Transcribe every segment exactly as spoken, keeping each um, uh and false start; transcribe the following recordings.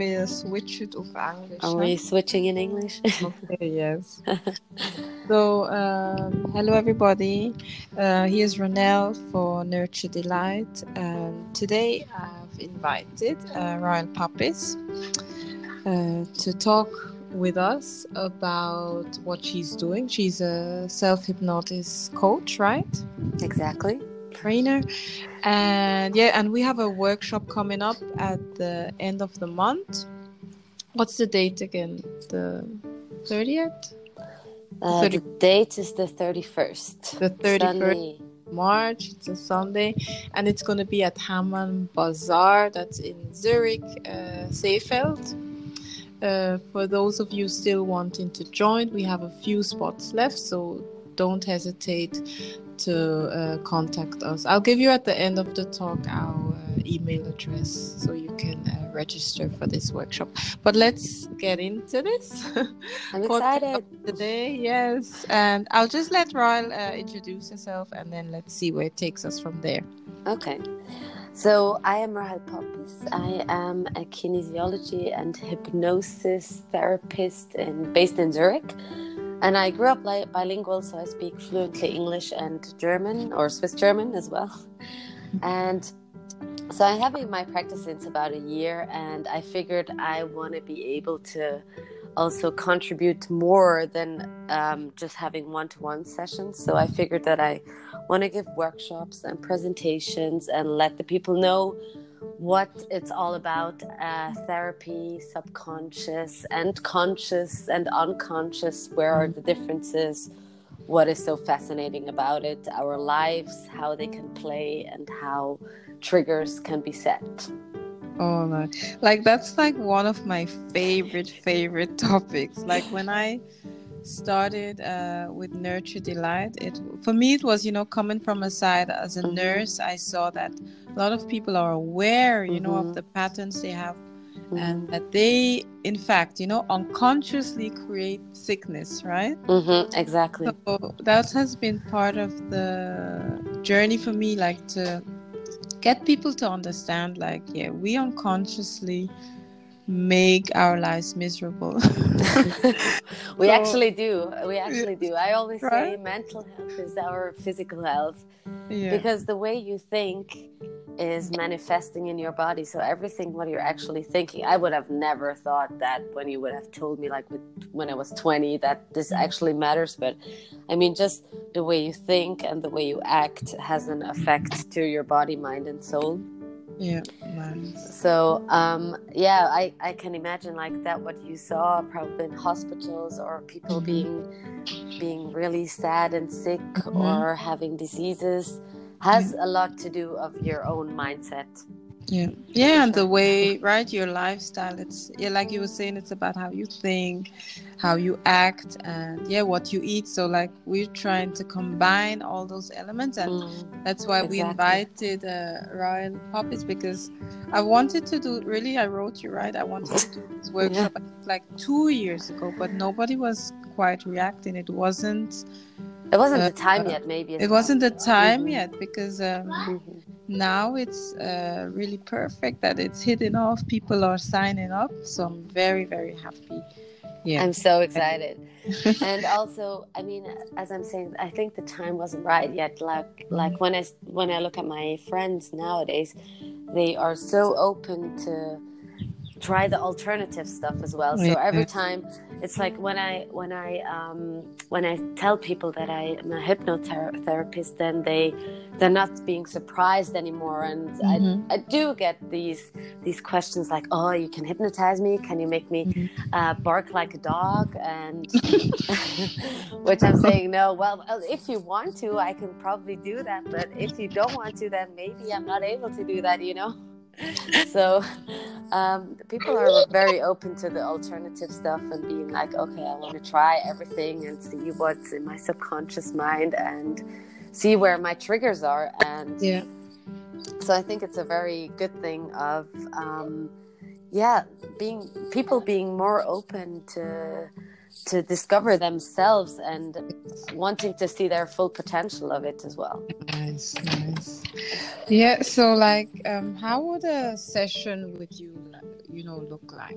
we switch it of English? Are no? we switching in English? Okay, yes. So, um, hello everybody. Uh, here's Rahel for Nurture Delight. And today I've invited uh, Rahel Papis uh, to talk with us about what she's doing. She's a self-hypnosis coach, right? Exactly. Trainer, and yeah, and we have a workshop coming up at the end of the month. What's the date again? The thirtieth? Uh, the date is the thirty-first. The thirty-first March. It's a Sunday, and it's going to be at Hammam Bazaar. That's in Zurich, uh, Seefeld. Uh, for those of you still wanting to join, we have a few spots left, so don't hesitate to uh, contact us. I'll give you at the end of the talk our uh, email address so you can uh, register for this workshop. But let's get into this. I'm excited. Today, yes. And I'll just let Rahel uh, introduce herself, and then let's see where it takes us from there. Okay. So I am Rahel Papis. I am a kinesiology and hypnosis therapist in, based in Zurich. And I grew up bilingual, so I speak fluently English and German, or Swiss German as well. And so I have been my practice since about a year, and I figured I want to be able to also contribute more than um, just having one-to-one sessions. So I figured that I want to give workshops and presentations and let the people know what it's all about, uh, therapy, subconscious and conscious and unconscious, where are the differences, what is so fascinating about it, our lives, how they can play and how triggers can be set. Oh, no. Like that's like one of my favorite, favorite topics. Like when I started uh, with Nurture Delight, it for me it was, you know, coming from a side as a mm-hmm. nurse, I saw that a lot of people are aware, you mm-hmm. know, of the patterns they have mm-hmm. and that they, in fact, you know, unconsciously create sickness, right? Mm-hmm. Exactly. So that has been part of the journey for me, like to get people to understand, like, yeah, we unconsciously make our lives miserable. we so, actually do we actually do I always right? say mental health is our physical health, yeah. because the way you think is manifesting in your body, so everything what you're actually thinking. I would have never thought that when you would have told me, like, with, when I was twenty, that this actually matters, but I mean, just the way you think and the way you act has an effect to your body, mind and soul. Yeah. Nice. So, um, yeah, I, I can imagine like that, what you saw probably in hospitals, or people mm-hmm. being being really sad and sick mm-hmm. or having diseases has yeah. a lot to do of your own mindset. Yeah. Yeah. And the way, right, your lifestyle, it's yeah, like you were saying, it's about how you think, how you act, and yeah, what you eat. So like we're trying to combine all those elements, and mm, that's why exactly. we invited uh, Rahel Papis, because I wanted to do, really, I wrote you, right? I wanted to do this workshop yeah. like two years ago, but nobody was quite reacting. It wasn't. It wasn't uh, the time yet, maybe. It well. wasn't the time mm-hmm. yet, because um, mm-hmm. now it's uh, really perfect that it's hitting off. People are signing up. So I'm very, very happy. Yeah, I'm so excited. And also, I mean, as I'm saying, I think the time wasn't right yet. Like, like when I, when I look at my friends nowadays, they are so open to try the alternative stuff as well. So every time it's like when I when I um, when I tell people that I am a hypnotherapist, then they they're not being surprised anymore. And mm-hmm. I, I do get these these questions like, oh, you can hypnotize me? Can you make me mm-hmm. uh, bark like a dog? And which I'm saying no. Well, if you want to, I can probably do that. But if you don't want to, then maybe I'm not able to do that. You know. So um, people are very open to the alternative stuff and being like, okay, I want to try everything and see what's in my subconscious mind and see where my triggers are. And yeah. so I think it's a very good thing of, um, yeah, being people being more open to to discover themselves and wanting to see their full potential of it as well. Nice, nice. Yeah, so like, um, how would a session with you, you know, look like?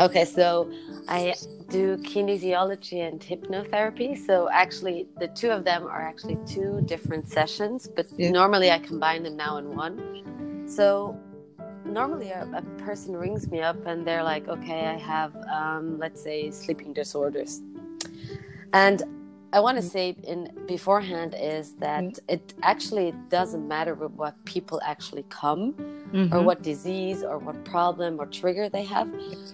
Okay, so I do kinesiology and hypnotherapy. So actually, the two of them are actually two different sessions, but yeah. Normally I combine them now in one. So normally a, a person rings me up and they're like, okay, I have, um, let's say, sleeping disorders. And I want to say in beforehand is that mm-hmm. it actually doesn't matter what people actually come mm-hmm. or what disease or what problem or trigger they have.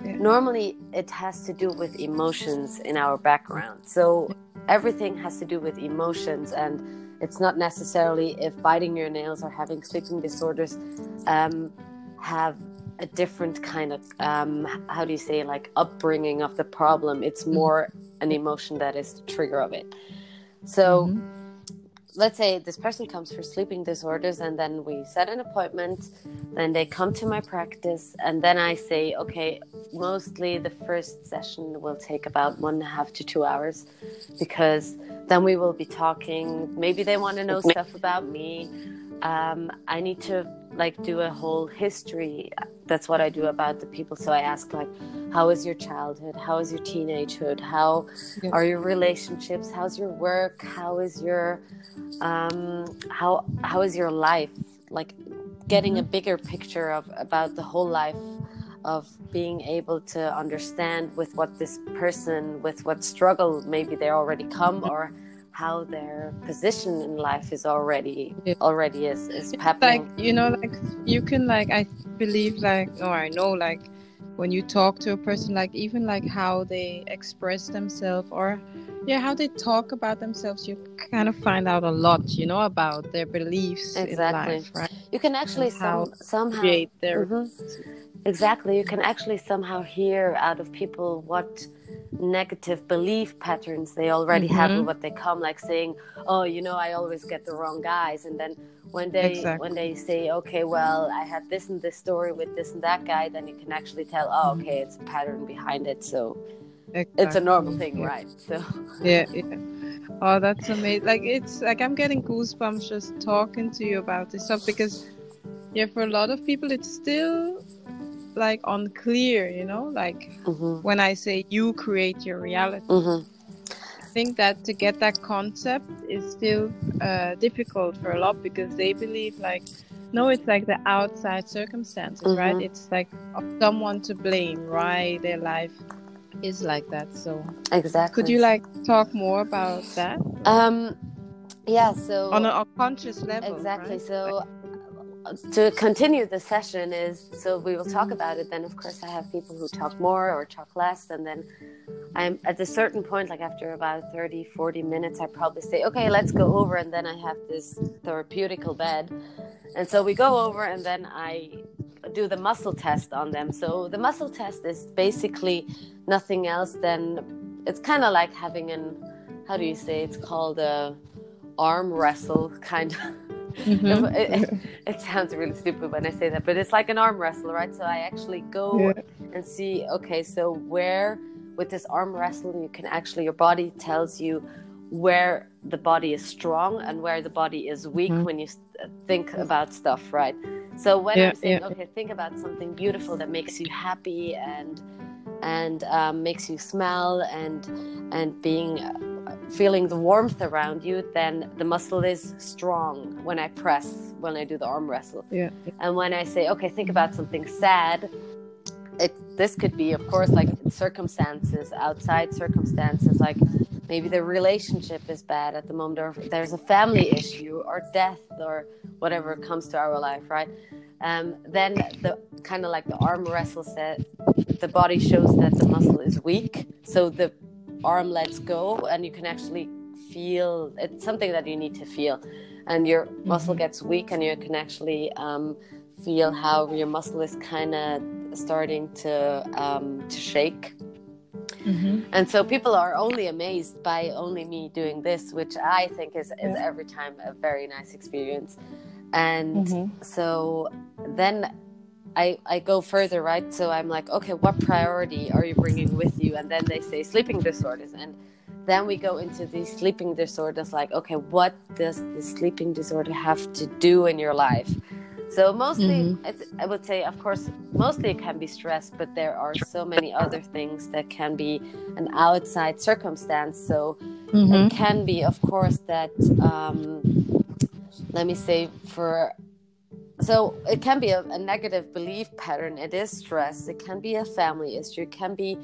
Yeah. Normally it has to do with emotions in our background. So everything has to do with emotions, and it's not necessarily if biting your nails or having sleeping disorders um, have a different kind of, um, how do you say, like upbringing of the problem. It's more an emotion that is the trigger of it. So mm-hmm. let's say this person comes for sleeping disorders, and then we set an appointment, then they come to my practice, and then I say, okay, mostly the first session will take about one and a half to two hours because then we will be talking. Maybe they want to know stuff about me. Um, I need to like do a whole history. That's what I do about the people. So I ask like, how is your childhood? How is your teenagehood? How yes. are your relationships? How's your work? How is your, um, how, how is your life? Like getting mm-hmm. a bigger picture of, about the whole life of being able to understand with what this person, with what struggle, maybe they already come mm-hmm. or how their position in life is already yeah. already is, is happening. Like, you know, like you can like, I believe like, or I know like when you talk to a person, like even like how they express themselves or yeah, how they talk about themselves, you kind of find out a lot, you know, about their beliefs exactly. in life, right? You can actually some, somehow create their mm-hmm. exactly. You can actually somehow hear out of people what negative belief patterns they already mm-hmm. have and what they come, like saying, oh, you know, I always get the wrong guys. And then when they exactly. when they say, okay, well, I had this and this story with this and that guy, then you can actually tell, oh, okay, it's a pattern behind it. So exactly. it's a normal thing, yeah. right? So yeah, yeah. Oh, that's amazing. Like, it's like I'm getting goosebumps just talking to you about this stuff because, yeah, for a lot of people, it's still like unclear, you know, like mm-hmm. when I say you create your reality, mm-hmm. I think that to get that concept is still uh, difficult for a lot because they believe like, no, it's like the outside circumstances, mm-hmm. right? It's like someone to blame, right? Their life is like that. So exactly. Could you like talk more about that? Um, yeah. So on a, a conscious level, exactly. Right? So. Like, to continue the session is, so we will talk about it. Then, of course, I have people who talk more or talk less. And then I'm at a certain point, like after about thirty, forty minutes, I probably say, okay, let's go over. And then I have this therapeutical bed. And so we go over and then I do the muscle test on them. So the muscle test is basically nothing else than it's kind of like having an, how do you say, it's called a arm wrestle kind of. Mm-hmm. It, it, it sounds really stupid when I say that, but it's like an arm wrestle, right? So I actually go yeah. and see, okay, so where with this arm wrestle you can actually, your body tells you where the body is strong and where the body is weak mm-hmm. when you think about stuff, right? So when yeah, I'm saying yeah. okay, think about something beautiful that makes you happy and and um, makes you smile and and being feeling the warmth around you, then the muscle is strong when I press, when I do the arm wrestle. Yeah. And when I say, okay, think about something sad, it this could be, of course, like circumstances, outside circumstances, like maybe the relationship is bad at the moment, or there's a family issue, or death, or whatever comes to our life, right? Um, then the kind of like the arm wrestle said, the body shows that the muscle is weak, so the arm lets go and you can actually feel it's something that you need to feel, and your mm-hmm. muscle gets weak and you can actually um feel how your muscle is kind of starting to um to shake mm-hmm. and so people are only amazed by only me doing this, which I think is, is yeah. every time a very nice experience. And mm-hmm. so then I, I go further, right? So I'm like, okay, what priority are you bringing with you? And then they say sleeping disorders. And then we go into these sleeping disorders, like, okay, what does the sleeping disorder have to do in your life? So mostly, mm-hmm. it's, I would say, of course, mostly it can be stress, but there are so many other things that can be an outside circumstance. So mm-hmm. it can be, of course, that, um, let me say, for... So it can be a, a negative belief pattern. It is stress. It can be a family issue. It can be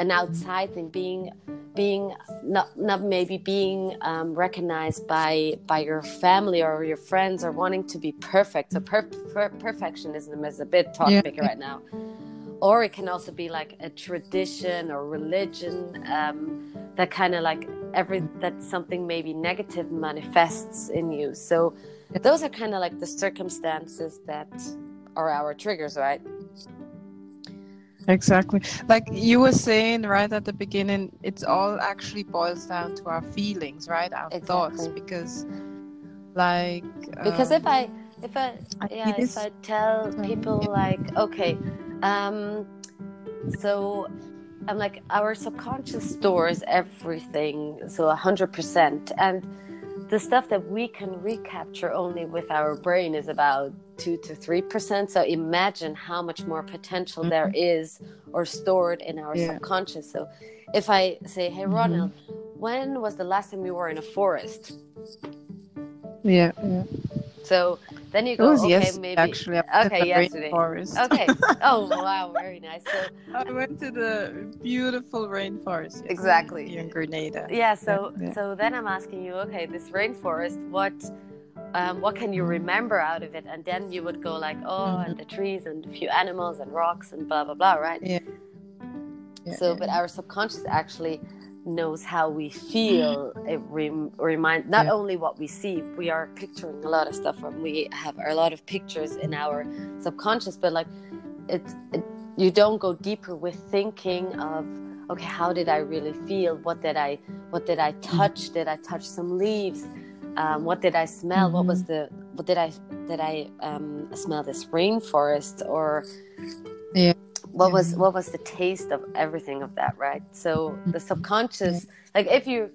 an outside thing, being, being not, not maybe being um, recognized by by your family or your friends, or wanting to be perfect. So per- per- perfectionism is a big topic yeah. right now. Or it can also be like a tradition or religion um, that kind of like every that something maybe negative manifests in you. So. Those are kind of like the circumstances that are our triggers, right? Exactly. Like you were saying right at the beginning, it's all actually boils down to our feelings, right? Our exactly. thoughts, because like... Um, because if I, if I, yeah, I if I tell people like, okay, um, so... I'm like, our subconscious stores everything, so one hundred percent. And the stuff that we can recapture only with our brain is about two to three percent. So imagine how much more potential mm-hmm. there is or stored in our yeah. subconscious. So if I say, hey, Ronald, mm-hmm. when was the last time you were in a forest? Yeah. yeah. So then you go, was, okay, yes, maybe. Actually, okay, yesterday. Rainforest. Okay. Oh, wow. Very nice. So I went to the beautiful rainforest. Exactly. Here in Grenada. Yeah. So, yeah. so then I'm asking you, okay, this rainforest, what, um, what can you remember out of it? And then you would go like, oh, mm-hmm. and the trees and a few animals and rocks and blah, blah, blah. Right. Yeah. yeah so, yeah. But our subconscious actually knows how we feel. It rem- remind not yeah. only what we see. We are picturing a lot of stuff, and we have a lot of pictures in our subconscious. But like, it, it you don't go deeper with thinking of, okay, how did I really feel? What did I what did I touch? Did I touch some leaves? Um, what did I smell? Mm-hmm. What was the what did I did I um, smell this rainforest or? Yeah. What was what was the taste of everything of that, right? So the subconscious, like if you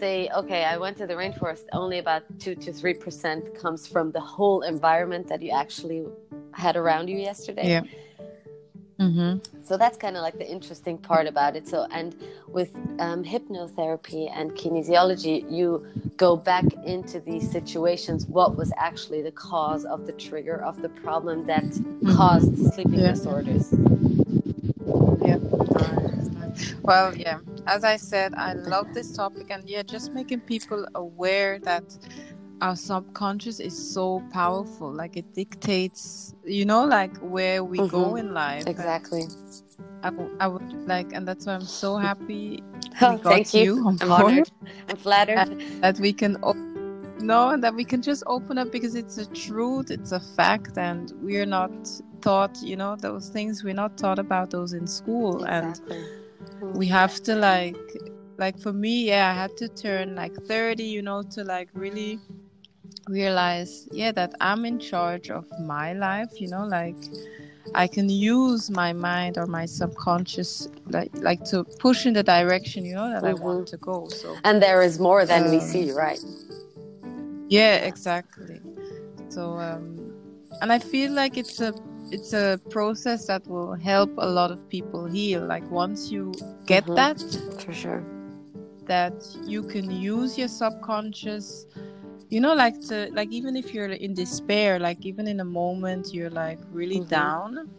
say, okay, I went to the rainforest, only about two to three percent comes from the whole environment that you actually had around you yesterday. Yeah. Mm-hmm. So that's kind of like the interesting part about it. So and with um, hypnotherapy and kinesiology, you go back into these situations. What was actually the cause of the trigger of the problem that mm-hmm. caused sleeping yeah. disorders? Yeah. Well, yeah. As I said, I love this topic, and yeah, just making people aware that our subconscious is so powerful. Like it dictates, you know, like where we mm-hmm. go in life. Exactly. I, I would like, and that's why I'm so happy. Oh, we got thank you. you on I'm board. honored. I'm flattered and, that we can. Op- no, that we can just open up, because it's a truth, it's a fact, and we're not taught, you know, those things, we're not taught about those in school. Exactly. And we have to like like for me, yeah, I had to turn like thirty, you know, to like really realize, yeah, that I'm in charge of my life, you know, like I can use my mind or my subconscious like like to push in the direction, you know, that mm-hmm. I want to go. So and there is more than um, we see, right? Yeah, exactly. So um and I feel like it's a it's a process that will help a lot of people heal. Like once you get mm-hmm. that, for sure, that you can use your subconscious, you know, like to like even if you're in despair, like even in a moment you're like really mm-hmm. down,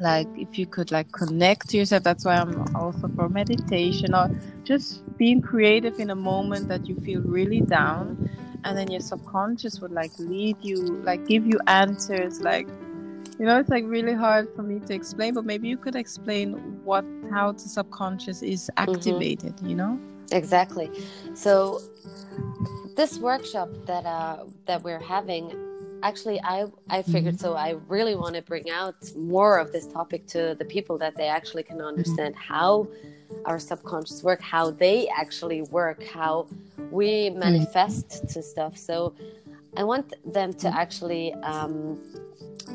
like if you could like connect to yourself. That's why I'm also for meditation, or just being creative in a moment that you feel really down, and then your subconscious would like lead you, like give you answers, like, you know, it's like really hard for me to explain, but maybe you could explain what how the subconscious is activated, mm-hmm. you know? Exactly. So this workshop that uh, that we're having, actually, I, I figured mm-hmm. so I really want to bring out more of this topic to the people, that they actually can understand mm-hmm. how our subconscious work, how they actually work, how we manifest mm-hmm. to stuff. So I want them to actually... Um,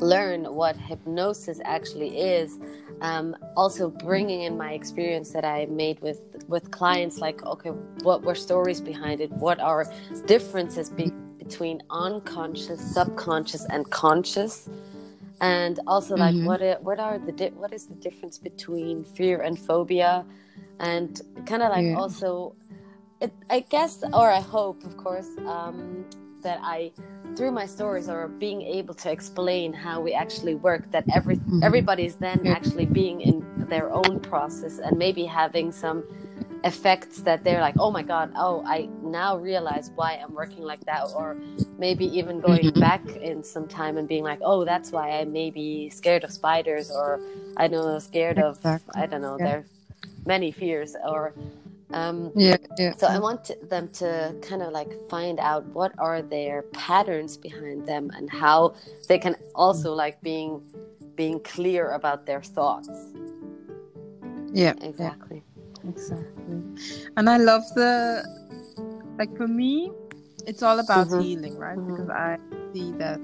learn what hypnosis actually is, um, also bringing in my experience that I made with with clients, like, okay, what were stories behind it, what are differences be- between unconscious, subconscious and conscious, and also like mm-hmm. what are, what are the di- what is the difference between fear and phobia, and kind of like yeah. also it, I guess, or I hope, of course, um, that I through my stories or being able to explain how we actually work, that every everybody's then yeah. actually being in their own process and maybe having some effects that they're like, oh my god, oh, I now realize why I'm working like that, or maybe even going back in some time and being like, oh, that's why I may be scared of spiders, or I don't know, scared of exactly. I don't know, yeah. there are many fears, or Um, yeah, yeah. So I want them to kind of like find out what are their patterns behind them and how they can also like being being clear about their thoughts. Yeah, exactly, yeah. exactly. And I love the, like, for me, it's all about mm-hmm. healing, right? Mm-hmm. Because I see that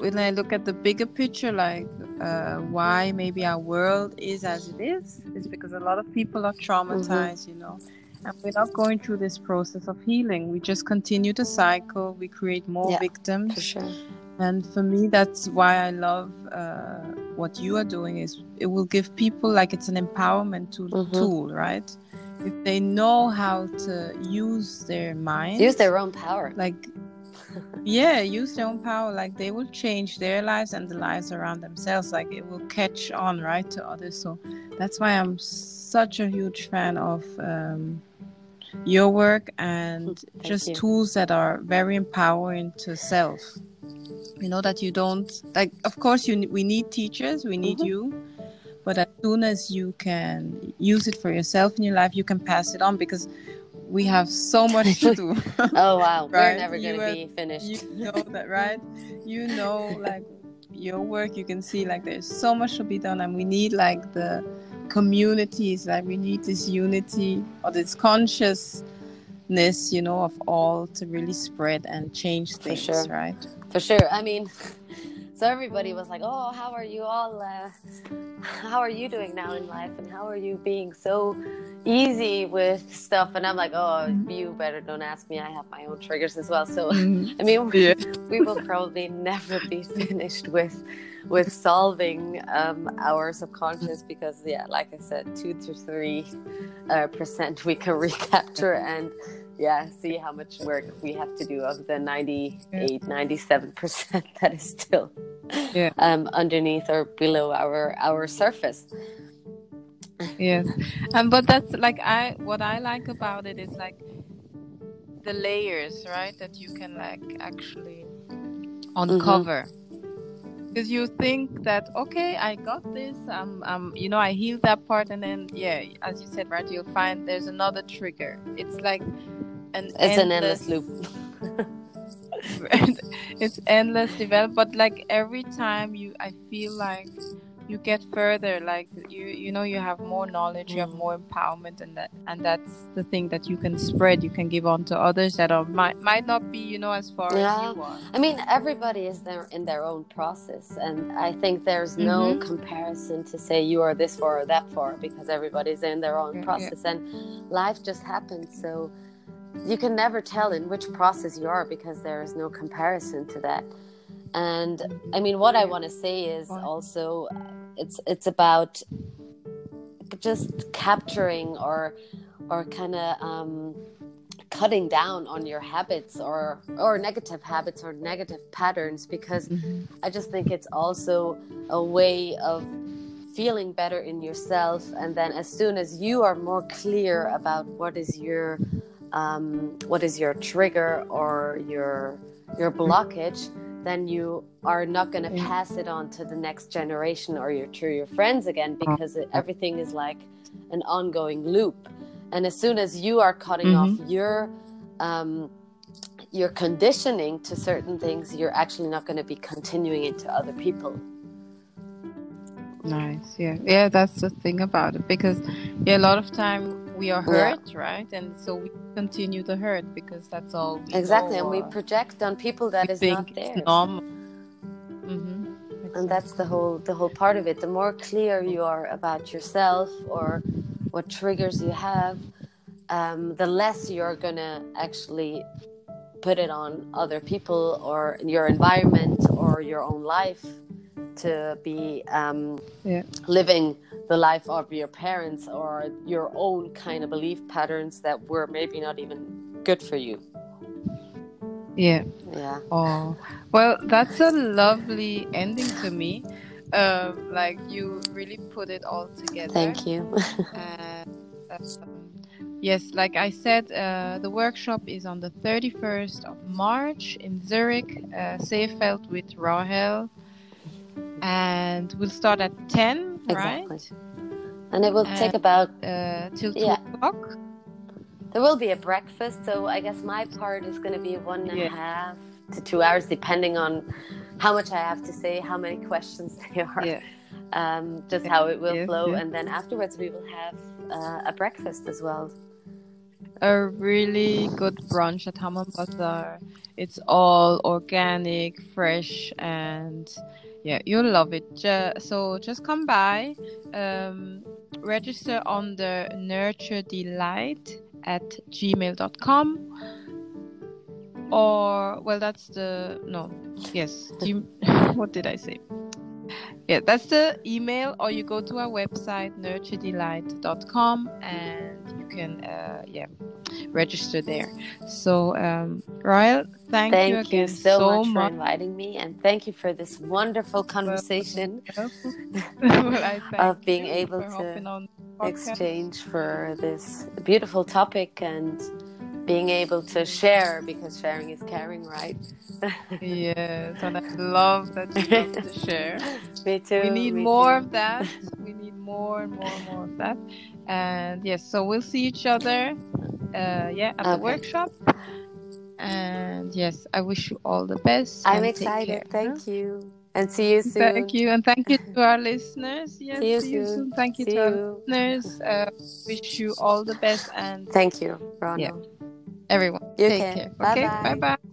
when I look at the bigger picture, like uh, why maybe our world is as it is, is because a lot of people are traumatized, mm-hmm. you know, and we're not going through this process of healing. We just continue the cycle. We create more yeah, victims. For sure. And for me, that's why I love uh, what you are doing, is it will give people, like, it's an empowerment tool, mm-hmm. tool, right? If they know how to use their mind, use their own power, like. Yeah, use their own power, like they will change their lives and the lives around themselves, like it will catch on, right, to others. So that's why I'm such a huge fan of um, your work and Thank just you. Tools that are very empowering to self, you know, that you don't, like, of course you we need teachers, we need mm-hmm. you, but as soon as you can use it for yourself in your life, you can pass it on, because we have so much to do. Oh wow, right? We're never going to be finished. You know that, right? You know, like, your work, you can see, like, there's so much to be done, and we need, like, the communities, like we need this unity or this consciousness, you know, of all to really spread and change things, for sure. right? For sure. I mean, so everybody was like, oh, how are you all, uh, how are you doing now in life? And how are you being so easy with stuff? And I'm like, oh, you better don't ask me. I have my own triggers as well. So, I mean, yeah. we will probably never be finished with with solving um, our subconscious, because, yeah, like I said, two to three uh, percent we can recapture and, yeah, see how much work we have to do of the ninety-eight, ninety-seven percent that is still yeah. um, underneath or below our, our surface. Yes, um, but that's, like, I what I like about it is, like, the layers, right, that you can, like, actually uncover. Mm-hmm. Because you think that, okay, I got this, um, um, you know, I healed that part, and then, yeah, as you said, right, you'll find there's another trigger. It's like an it's endless, an endless loop. It's endless development, but, like, every time you, I feel like you get further, like you, you know, you have more knowledge, you have more empowerment, and that, and that's the thing that you can spread, you can give on to others that are might might not be, you know, as far yeah. as you are. I mean, everybody is there in their own process, and I think there's no mm-hmm. comparison to say you are this far or that far, because everybody's in their own yeah, process, yeah. and life just happens. So you can never tell in which process you are, because there is no comparison to that. And I mean, what I want to say is also, it's it's about just capturing or or kind of um, cutting down on your habits or or negative habits or negative patterns, because mm-hmm. I just think it's also a way of feeling better in yourself. And then as soon as you are more clear about what is your um, what is your trigger or your your blockage, then you are not going to pass it on to the next generation or your to your friends again, because everything is like an ongoing loop. And as soon as you are cutting mm-hmm. off your um, your conditioning to certain things, you're actually not going to be continuing it to other people. Nice, yeah, yeah. That's the thing about it, because yeah, a lot of time. We are hurt, yeah. right? And so we continue to hurt, because that's all we Exactly, know, and we project on people that is not there. It's normal. Mm-hmm. And that's the whole the whole part of it. The more clear you are about yourself or what triggers you have, um, the less you're gonna actually put it on other people or your environment or your own life to be um, yeah. living the life of your parents or your own kind of belief patterns that were maybe not even good for you. Yeah. Yeah. Oh, well, that's a lovely ending to me. Um, like you really put it all together. Thank you. And, um, yes, like I said, uh, the workshop is on the thirty-first of March in Zurich, uh, Seefeld with Rahel. And we'll start at ten, exactly. Right? And it will and, take about uh, till two yeah. o'clock. There will be a breakfast, so I guess my part is going to be one and yeah. a half to two hours, depending on how much I have to say, how many questions there are, yeah. um, just yeah. how it will yeah. flow. Yeah. And then afterwards, we will have uh, a breakfast as well. A really good brunch at Hammam Bazaar. It's all organic, fresh, and yeah, you'll love it. Ju- so just come by, um, register on the Nurture Delight at gmail dot com, or well, that's the no, yes, g- what did I say? Yeah, that's the email, or you go to our website nurture delight dot com and you can uh, yeah register there. So um, Rahel, thank, thank you again you so, so much, much for inviting me, and thank you for this wonderful conversation well, well, of being able to exchange for this beautiful topic and being able to share, because sharing is caring, right? Yes, and I love that you love to share. Me too. We need more too. of that. We need more and more and more of that. And yes, so we'll see each other uh, yeah, at okay. the workshop. And yes, I wish you all the best. I'm excited. Thank huh? you. And see you soon. Thank you. And thank you to our listeners. Yes, see you, see you soon. soon. Thank you see to you. our listeners. Uh, wish you all the best. And thank you, Ronald. Yeah. Everyone, you take can. care. Okay? Bye-bye. Bye-bye.